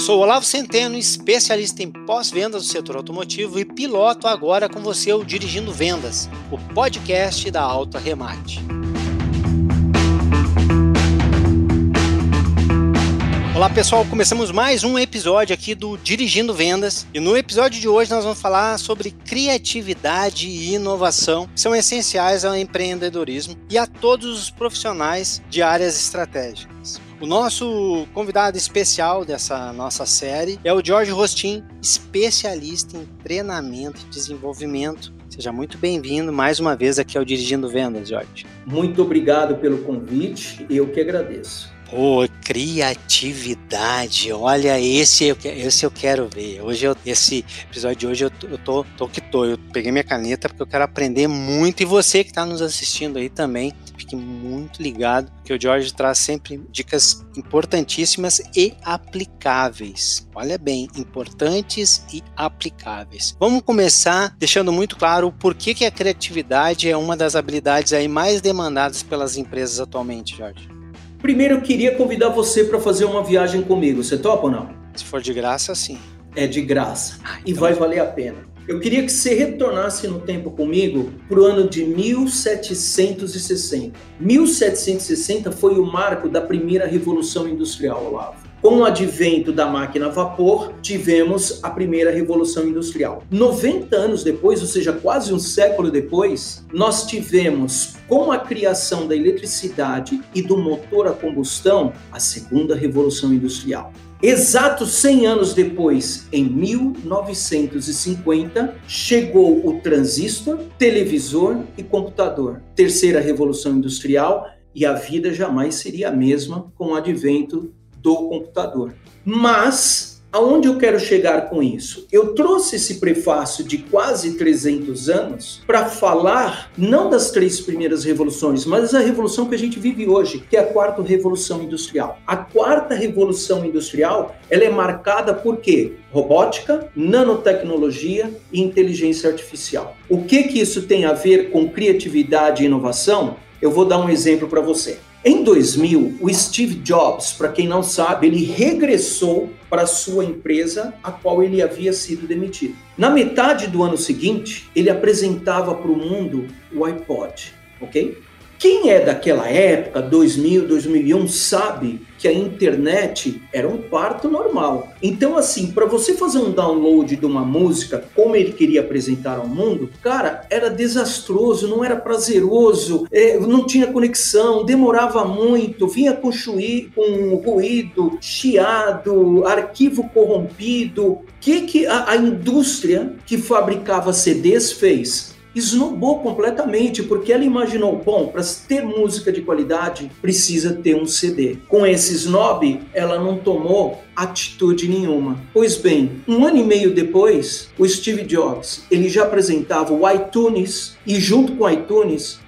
Sou Olavo Centeno, especialista em pós-vendas do setor automotivo e piloto agora com você o Dirigindo Vendas, o podcast da Auto Remate. Olá pessoal, começamos mais um episódio aqui do Dirigindo Vendas e no episódio de hoje nós vamos falar sobre criatividade e inovação que são essenciais ao empreendedorismo e a todos os profissionais de áreas estratégicas. O nosso convidado especial dessa nossa série é o George Hostim, especialista em treinamento e desenvolvimento. Seja muito bem-vindo mais uma vez aqui ao Dirigindo Vendas, George. Muito obrigado pelo convite, eu que agradeço. Pô, criatividade, olha, esse eu quero ver. Esse episódio de hoje eu peguei minha caneta porque eu quero aprender muito. E você que está nos assistindo aí também, fique muito ligado, porque o Jorge traz sempre dicas importantíssimas e aplicáveis. Olha bem, importantes e aplicáveis. Vamos começar deixando muito claro o porquê que a criatividade é uma das habilidades aí mais demandadas pelas empresas atualmente, Jorge. Primeiro, eu queria convidar você para fazer uma viagem comigo. Você topa ou não? Se for de graça, sim. É de graça. E então vai valer a pena. Eu queria que você retornasse no tempo comigo para o ano de 1760. 1760 foi o marco da primeira Revolução Industrial, Olavo. Com o advento da máquina a vapor, tivemos a primeira Revolução Industrial. 90 anos depois, ou seja, quase um século depois, nós tivemos, com a criação da eletricidade e do motor a combustão, a segunda Revolução Industrial. Exatos 100 anos depois, em 1950, chegou o transistor, televisor e computador. Terceira Revolução Industrial, e a vida jamais seria a mesma com o advento do computador. Mas, aonde eu quero chegar com isso? Eu trouxe esse prefácio de quase 300 anos para falar não das três primeiras revoluções, mas da revolução que a gente vive hoje, que é a quarta Revolução Industrial. A quarta Revolução Industrial, ela é marcada por quê? Robótica, nanotecnologia e inteligência artificial. O que isso tem a ver com criatividade e inovação? Eu vou dar um exemplo para você. Em 2000, o Steve Jobs, para quem não sabe, ele regressou para a sua empresa, a qual ele havia sido demitido. Na metade do ano seguinte, ele apresentava para o mundo o iPod, ok? Quem é daquela época, 2000, 2001, sabe que a internet era um parto normal. Então, assim, para você fazer um download de uma música, como ele queria apresentar ao mundo, cara, era desastroso, não era prazeroso, não tinha conexão, demorava muito, vinha com ruído, chiado, arquivo corrompido. O que a indústria que fabricava CDs fez? Esnobou completamente, porque ela imaginou, bom, para ter música de qualidade, precisa ter um CD. Com esse snob, ela não tomou atitude nenhuma. Pois bem, um ano e meio depois, o Steve Jobs, ele já apresentava o iTunes, e junto com o iTunes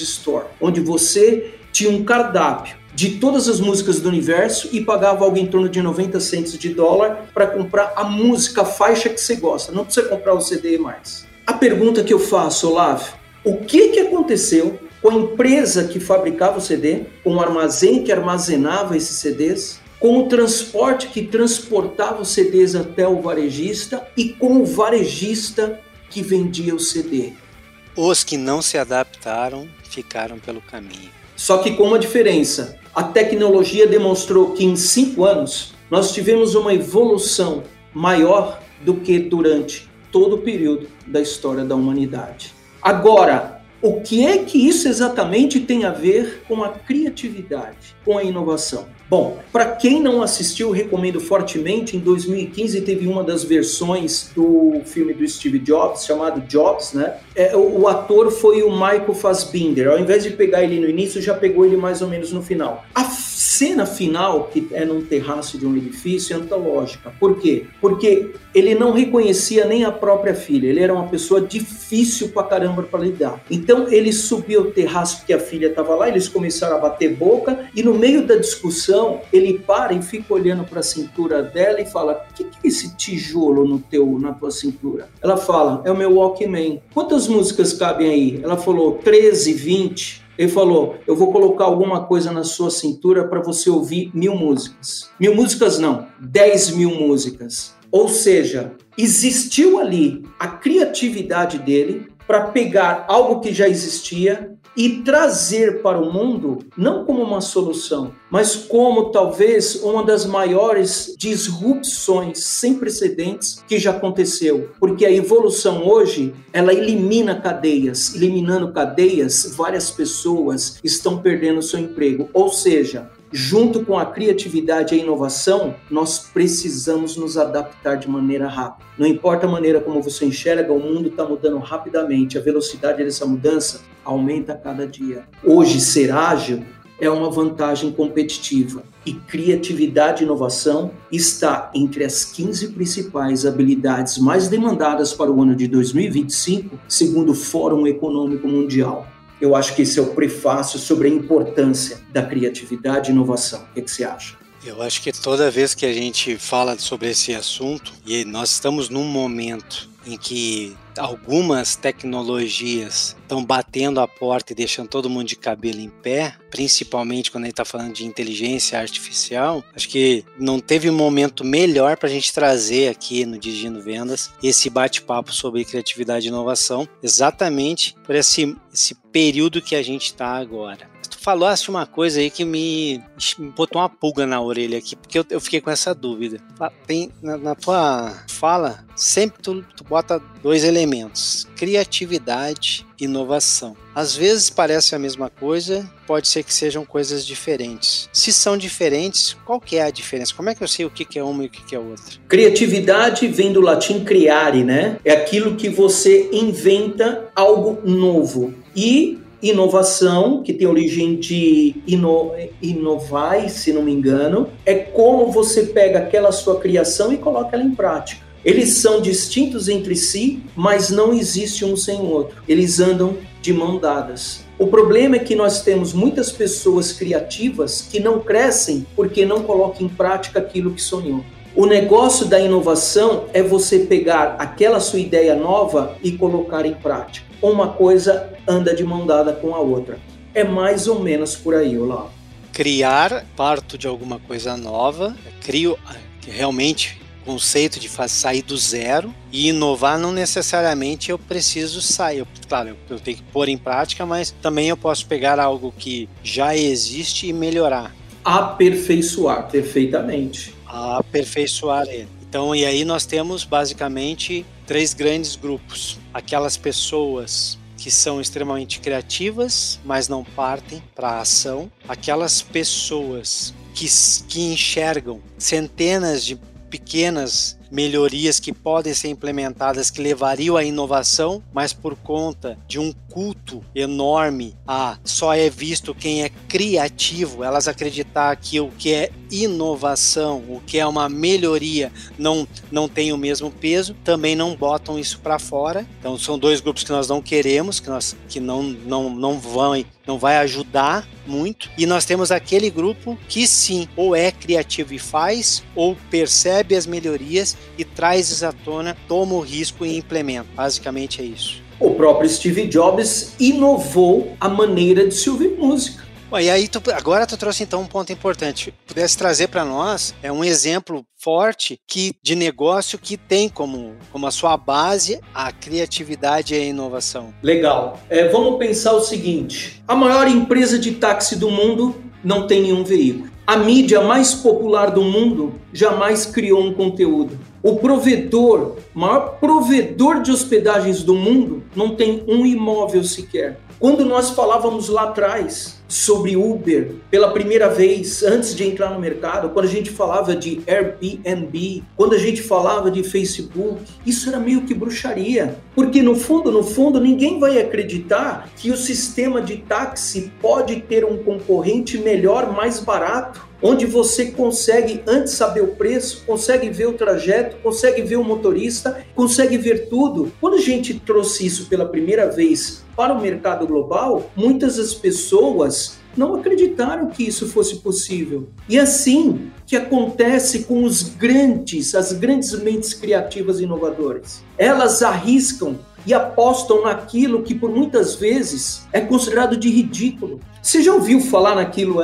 Store, onde você tinha um cardápio de todas as músicas do universo e pagava algo em torno de 90 centos de dólar para comprar a música, a faixa que você gosta. Não precisa comprar o CD mais. A pergunta que eu faço, Olavo, o que aconteceu com a empresa que fabricava o CD, com o armazém que armazenava esses CDs, com o transporte que transportava os CDs até o varejista e com o varejista que vendia o CD? Os que não se adaptaram ficaram pelo caminho. Só que com uma diferença. A tecnologia demonstrou que em 5 anos nós tivemos uma evolução maior do que durante todo o período da história da humanidade. Agora, o que é que isso exatamente tem a ver com a criatividade, com a inovação? Bom, para quem não assistiu, recomendo fortemente, em 2015 teve uma das versões do filme do Steve Jobs, chamado Jobs, né? O ator foi o Michael Fassbender, ao invés de pegar ele no início, já pegou ele mais ou menos no final. A cena final, que é num terraço de um edifício, é antológica. Por quê? Porque ele não reconhecia nem a própria filha, ele era uma pessoa difícil pra caramba pra lidar. Então ele subiu o terraço porque a filha estava lá, eles começaram a bater boca e no meio da discussão, ele para e fica olhando para a cintura dela e fala, o que é esse tijolo na tua cintura? Ela fala, é o meu Walkman. Quantas músicas cabem aí? Ela falou, 13, 20. Ele falou, eu vou colocar alguma coisa na sua cintura para você ouvir 1000 músicas. 1000 músicas não, 10.000 músicas. Ou seja, existiu ali a criatividade dele para pegar algo que já existia e trazer para o mundo, não como uma solução, mas como talvez uma das maiores disrupções sem precedentes que já aconteceu. Porque a evolução hoje, ela elimina cadeias. Eliminando cadeias, várias pessoas estão perdendo o seu emprego. Ou seja, junto com a criatividade e a inovação, nós precisamos nos adaptar de maneira rápida. Não importa a maneira como você enxerga, o mundo está mudando rapidamente. A velocidade dessa mudança aumenta a cada dia. Hoje, ser ágil é uma vantagem competitiva. E criatividade e inovação está entre as 15 principais habilidades mais demandadas para o ano de 2025, segundo o Fórum Econômico Mundial. Eu acho que esse é o prefácio sobre a importância da criatividade e inovação. O que você acha? Eu acho que toda vez que a gente fala sobre esse assunto, e nós estamos num momento em que algumas tecnologias estão batendo a porta e deixando todo mundo de cabelo em pé, principalmente quando a gente está falando de inteligência artificial, acho que não teve um momento melhor para a gente trazer aqui no Dirigindo Vendas esse bate-papo sobre criatividade e inovação, exatamente por esse período que a gente está agora. Tu falaste uma coisa aí que me botou uma pulga na orelha aqui, porque eu fiquei com essa dúvida. Tem, na tua fala, sempre tu bota dois elementos, criatividade e inovação. Às vezes parece a mesma coisa, pode ser que sejam coisas diferentes. Se são diferentes, qual que é a diferença? Como é que eu sei o que é uma e o que é outra? Criatividade vem do latim creare, né? É aquilo que você inventa algo novo. E inovação, que tem origem de inovar, se não me engano, é como você pega aquela sua criação e coloca ela em prática. Eles são distintos entre si, mas não existe um sem o outro. Eles andam de mãos dadas. O problema é que nós temos muitas pessoas criativas que não crescem porque não colocam em prática aquilo que sonhou. O negócio da inovação é você pegar aquela sua ideia nova e colocar em prática. Uma coisa anda de mão dada com a outra. É mais ou menos por aí, Olavo. Criar, parto de alguma coisa nova, crio realmente conceito de sair do zero e inovar, não necessariamente eu preciso sair. Claro, eu tenho que pôr em prática, mas também eu posso pegar algo que já existe e melhorar. Aperfeiçoar, perfeitamente. Aperfeiçoar ele. Então, e aí nós temos basicamente 3 grandes grupos. Aquelas pessoas que são extremamente criativas, mas não partem para a ação. Aquelas pessoas que enxergam centenas de pequenas melhorias que podem ser implementadas, que levariam à inovação, mas por conta de um culto enorme a só é visto quem é criativo, elas acreditar que o que é inovação, o que é uma melhoria, não tem o mesmo peso, também não botam isso para fora. Então são 2 grupos que nós não queremos, que não vai ajudar muito. E nós temos aquele grupo que sim, ou é criativo e faz, ou percebe as melhorias e traz à tona, toma o risco e implementa. Basicamente é isso. O próprio Steve Jobs inovou a maneira de se ouvir música. Bom, e aí agora tu trouxe então um ponto importante. Pudesse trazer para nós um exemplo forte de negócio que tem como a sua base a criatividade e a inovação. Legal. Vamos pensar o seguinte. A maior empresa de táxi do mundo não tem nenhum veículo. A mídia mais popular do mundo jamais criou um conteúdo. O maior provedor de hospedagens do mundo não tem um imóvel sequer. Quando nós falávamos lá atrás sobre Uber, pela primeira vez, antes de entrar no mercado, quando a gente falava de Airbnb, quando a gente falava de Facebook, isso era meio que bruxaria. Porque no fundo, ninguém vai acreditar que o sistema de táxi pode ter um concorrente melhor, mais barato, onde você consegue antes saber o preço, consegue ver o trajeto, consegue ver o motorista, consegue ver tudo. Quando a gente trouxe isso pela primeira vez para o mercado global, muitas das pessoas não acreditaram que isso fosse possível. E assim que acontece com as grandes mentes criativas e inovadoras. Elas arriscam e apostam naquilo que por muitas vezes é considerado de ridículo. Você já ouviu falar naquilo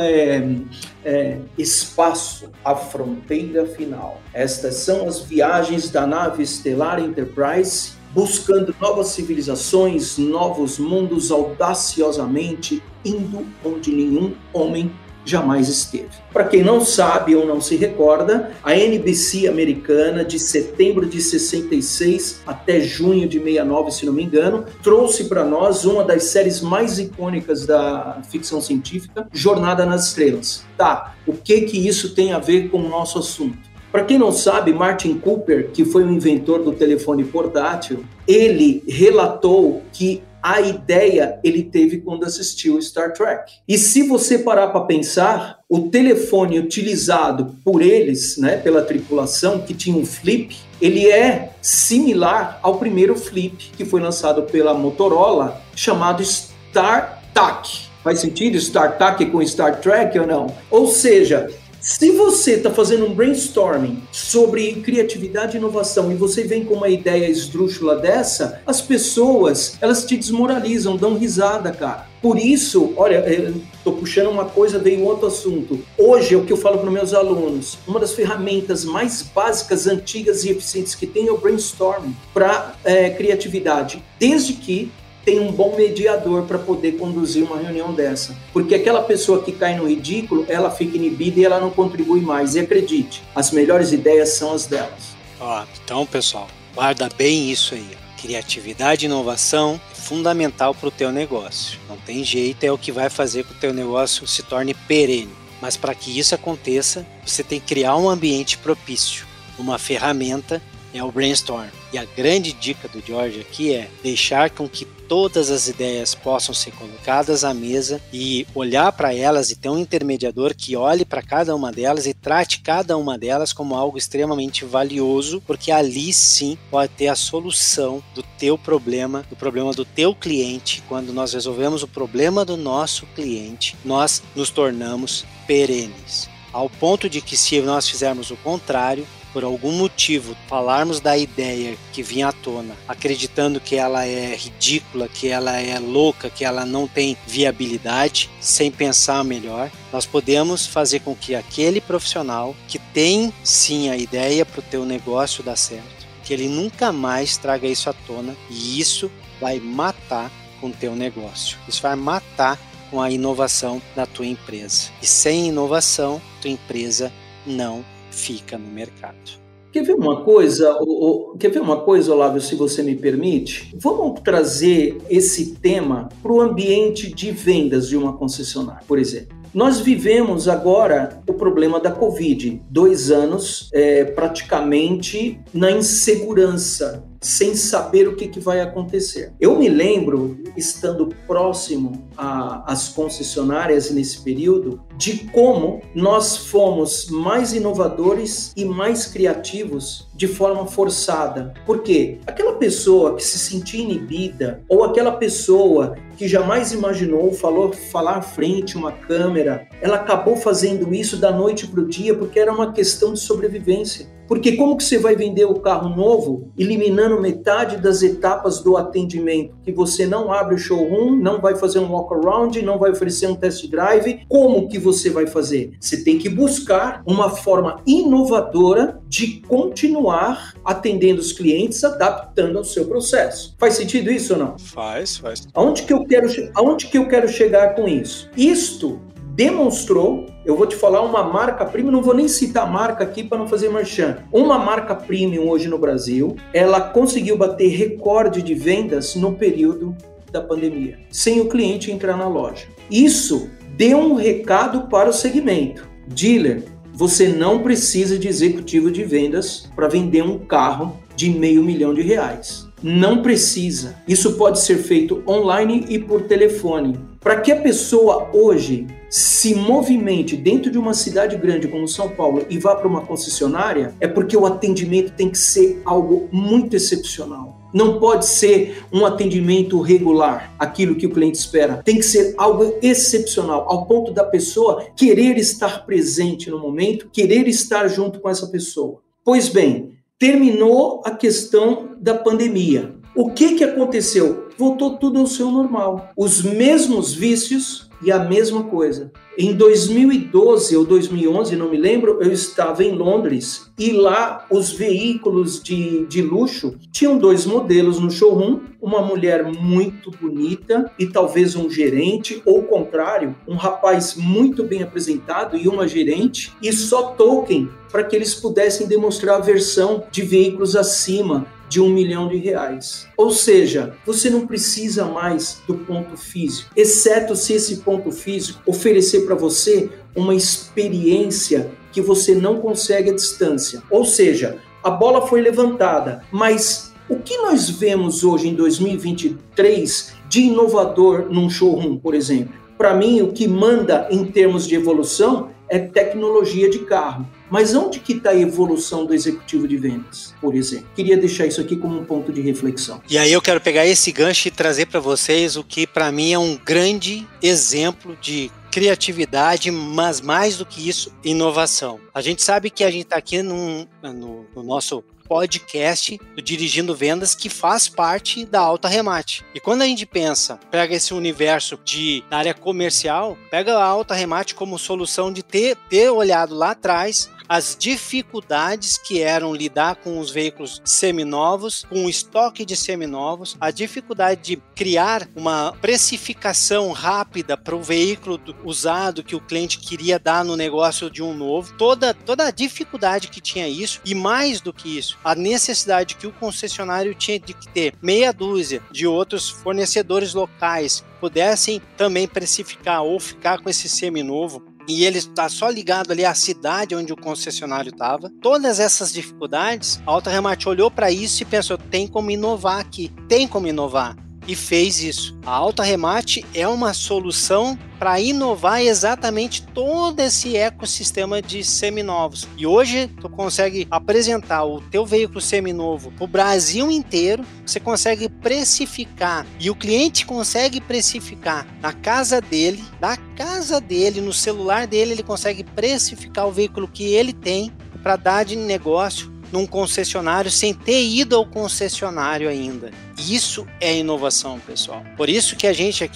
espaço, a fronteira final? Estas são as viagens da nave estelar Enterprise, buscando novas civilizações, novos mundos, audaciosamente indo onde nenhum homem jamais esteve. Para quem não sabe ou não se recorda, a NBC americana, de setembro de 66 até junho de 69, se não me engano, trouxe para nós uma das séries mais icônicas da ficção científica, Jornada nas Estrelas. Tá, o que que isso tem a ver com o nosso assunto? Para quem não sabe, Martin Cooper, que foi o inventor do telefone portátil, ele relatou que a ideia ele teve quando assistiu Star Trek. E se você parar para pensar, o telefone utilizado por eles, né, pela tripulação, que tinha um flip, ele é similar ao primeiro flip que foi lançado pela Motorola, chamado StarTAC. Faz sentido StarTAC com Star Trek ou não? Ou seja, se você está fazendo um brainstorming sobre criatividade e inovação e você vem com uma ideia esdrúxula dessa, as pessoas, elas te desmoralizam, dão risada, cara. Por isso, olha, eu estou puxando uma coisa, veio um outro assunto. Hoje é o que eu falo para os meus alunos. Uma das ferramentas mais básicas, antigas e eficientes que tem é o brainstorming para criatividade, desde que tem um bom mediador para poder conduzir uma reunião dessa. Porque aquela pessoa que cai no ridículo, ela fica inibida e ela não contribui mais. E acredite, as melhores ideias são as delas. Ó, então, pessoal, guarda bem isso aí. Criatividade e inovação é fundamental para o teu negócio. Não tem jeito, é o que vai fazer com que o teu negócio se torne perene. Mas para que isso aconteça, você tem que criar um ambiente propício, uma ferramenta é o brainstorm. E a grande dica do George aqui é deixar com que todas as ideias possam ser colocadas à mesa e olhar para elas e ter um intermediador que olhe para cada uma delas e trate cada uma delas como algo extremamente valioso, porque ali sim pode ter a solução do teu problema, do problema do teu cliente. Quando nós resolvemos o problema do nosso cliente, nós nos tornamos perenes. Ao ponto de que, se nós fizermos o contrário, por algum motivo, falarmos da ideia que vinha à tona, acreditando que ela é ridícula, que ela é louca, que ela não tem viabilidade, sem pensar melhor, nós podemos fazer com que aquele profissional que tem sim a ideia para o teu negócio dar certo, que ele nunca mais traga isso à tona, e isso vai matar com o teu negócio. Isso vai matar com a inovação da tua empresa. E sem inovação, tua empresa não fica no mercado. Quer ver uma coisa, Olavo, se você me permite? Vamos trazer esse tema para o ambiente de vendas de uma concessionária, por exemplo. Nós vivemos agora o problema da Covid, 2 anos praticamente na insegurança, sem saber o que vai acontecer. Eu me lembro, estando próximo às concessionárias nesse período, de como nós fomos mais inovadores e mais criativos de forma forçada. Por quê? Aquela pessoa que se sentia inibida, ou aquela pessoa que jamais imaginou falar à frente uma câmera, ela acabou fazendo isso da noite para o dia porque era uma questão de sobrevivência. Porque como que você vai vender o carro novo eliminando metade das etapas do atendimento? Que você não abre o showroom, não vai fazer um walk-around, não vai oferecer um test drive. Como que você vai fazer? Você tem que buscar uma forma inovadora de continuar atendendo os clientes, adaptando ao seu processo. Faz sentido isso ou não? Faz. Aonde que eu quero chegar com isso? Isto demonstrou, eu vou te falar, uma marca premium, não vou nem citar a marca aqui para não fazer merchan. Uma marca premium hoje no Brasil, ela conseguiu bater recorde de vendas no período da pandemia, sem o cliente entrar na loja. Isso deu um recado para o segmento. Dealer, você não precisa de executivo de vendas para vender um carro de R$500 mil. Não precisa. Isso pode ser feito online e por telefone. Para que a pessoa hoje se movimente dentro de uma cidade grande como São Paulo e vá para uma concessionária, é porque o atendimento tem que ser algo muito excepcional. Não pode ser um atendimento regular, aquilo que o cliente espera. Tem que ser algo excepcional, ao ponto da pessoa querer estar presente no momento, querer estar junto com essa pessoa. Pois bem, terminou a questão da pandemia. O que aconteceu? Voltou tudo ao seu normal. Os mesmos vícios e a mesma coisa. Em 2012 ou 2011, não me lembro, eu estava em Londres e lá os veículos de luxo tinham dois modelos no showroom, uma mulher muito bonita e talvez um gerente, ou o contrário, um rapaz muito bem apresentado e uma gerente, e só token para que eles pudessem demonstrar a versão de veículos acima de R$1 milhão. Ou seja, você não precisa mais do ponto físico, exceto se esse ponto físico oferecer para você uma experiência que você não consegue à distância. Ou seja, a bola foi levantada, mas o que nós vemos hoje em 2023 de inovador num showroom, por exemplo? Para mim, o que manda em termos de evolução é tecnologia de carro. Mas onde que está a evolução do executivo de vendas, por exemplo? Queria deixar isso aqui como um ponto de reflexão. E aí eu quero pegar esse gancho e trazer para vocês o que para mim é um grande exemplo de criatividade, mas mais do que isso, inovação. A gente sabe que a gente está aqui no nosso podcast do Dirigindo Vendas, que faz parte da Auto Remate. E quando a gente pensa, pega esse universo da área comercial, pega a Auto Remate como solução de ter olhado lá atrás as dificuldades que eram lidar com os veículos seminovos, com o estoque de seminovos, a dificuldade de criar uma precificação rápida para o veículo usado que o cliente queria dar no negócio de um novo, toda a dificuldade que tinha isso, e mais do que isso, a necessidade que o concessionário tinha de ter meia dúzia de outros fornecedores locais pudessem também precificar ou ficar com esse seminovo, e ele está só ligado ali à cidade onde o concessionário estava. Todas essas dificuldades, a Auto Remate olhou para isso e pensou, tem como inovar aqui, tem como inovar, e fez isso. A Auto Remate é uma solução para inovar exatamente todo esse ecossistema de seminovos. E hoje tu consegue apresentar o teu veículo seminovo para o Brasil inteiro, você consegue precificar e o cliente consegue precificar na casa dele, da casa dele, no celular dele, ele consegue precificar o veículo que ele tem para dar de negócio num concessionário sem ter ido ao concessionário ainda. Isso é inovação, pessoal. Por isso que a gente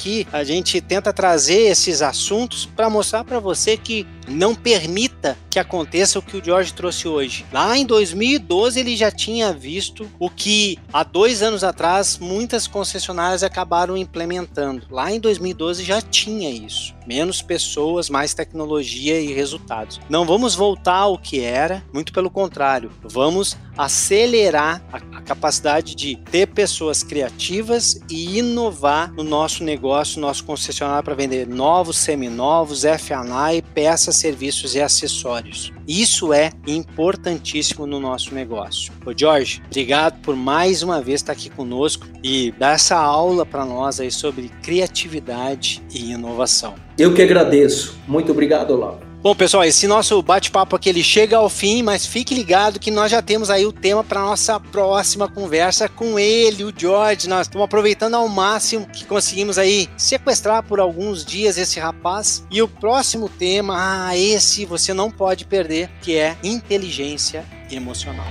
tenta trazer esses assuntos para mostrar para você que não permita que aconteça o que o George trouxe hoje. Lá em 2012 ele já tinha visto o que há 2 anos atrás muitas concessionárias acabaram implementando. Lá em 2012 já tinha isso. Menos pessoas, mais tecnologia e resultados. Não vamos voltar ao que era, muito pelo contrário. Vamos acelerar a capacidade de ter pessoas criativas e inovar no nosso negócio, nosso concessionário, para vender novos, seminovos, F&I, peças, serviços e acessórios. Isso é importantíssimo no nosso negócio. Ô Jorge, obrigado por mais uma vez estar aqui conosco e dar essa aula para nós aí sobre criatividade e inovação. Eu que agradeço. Muito obrigado, Olavo. Bom, pessoal, esse nosso bate-papo aqui ele chega ao fim, mas fique ligado que nós já temos aí o tema para nossa próxima conversa com ele, o George. Nós estamos aproveitando ao máximo que conseguimos aí sequestrar por alguns dias esse rapaz. E o próximo tema, esse você não pode perder, que é inteligência emocional.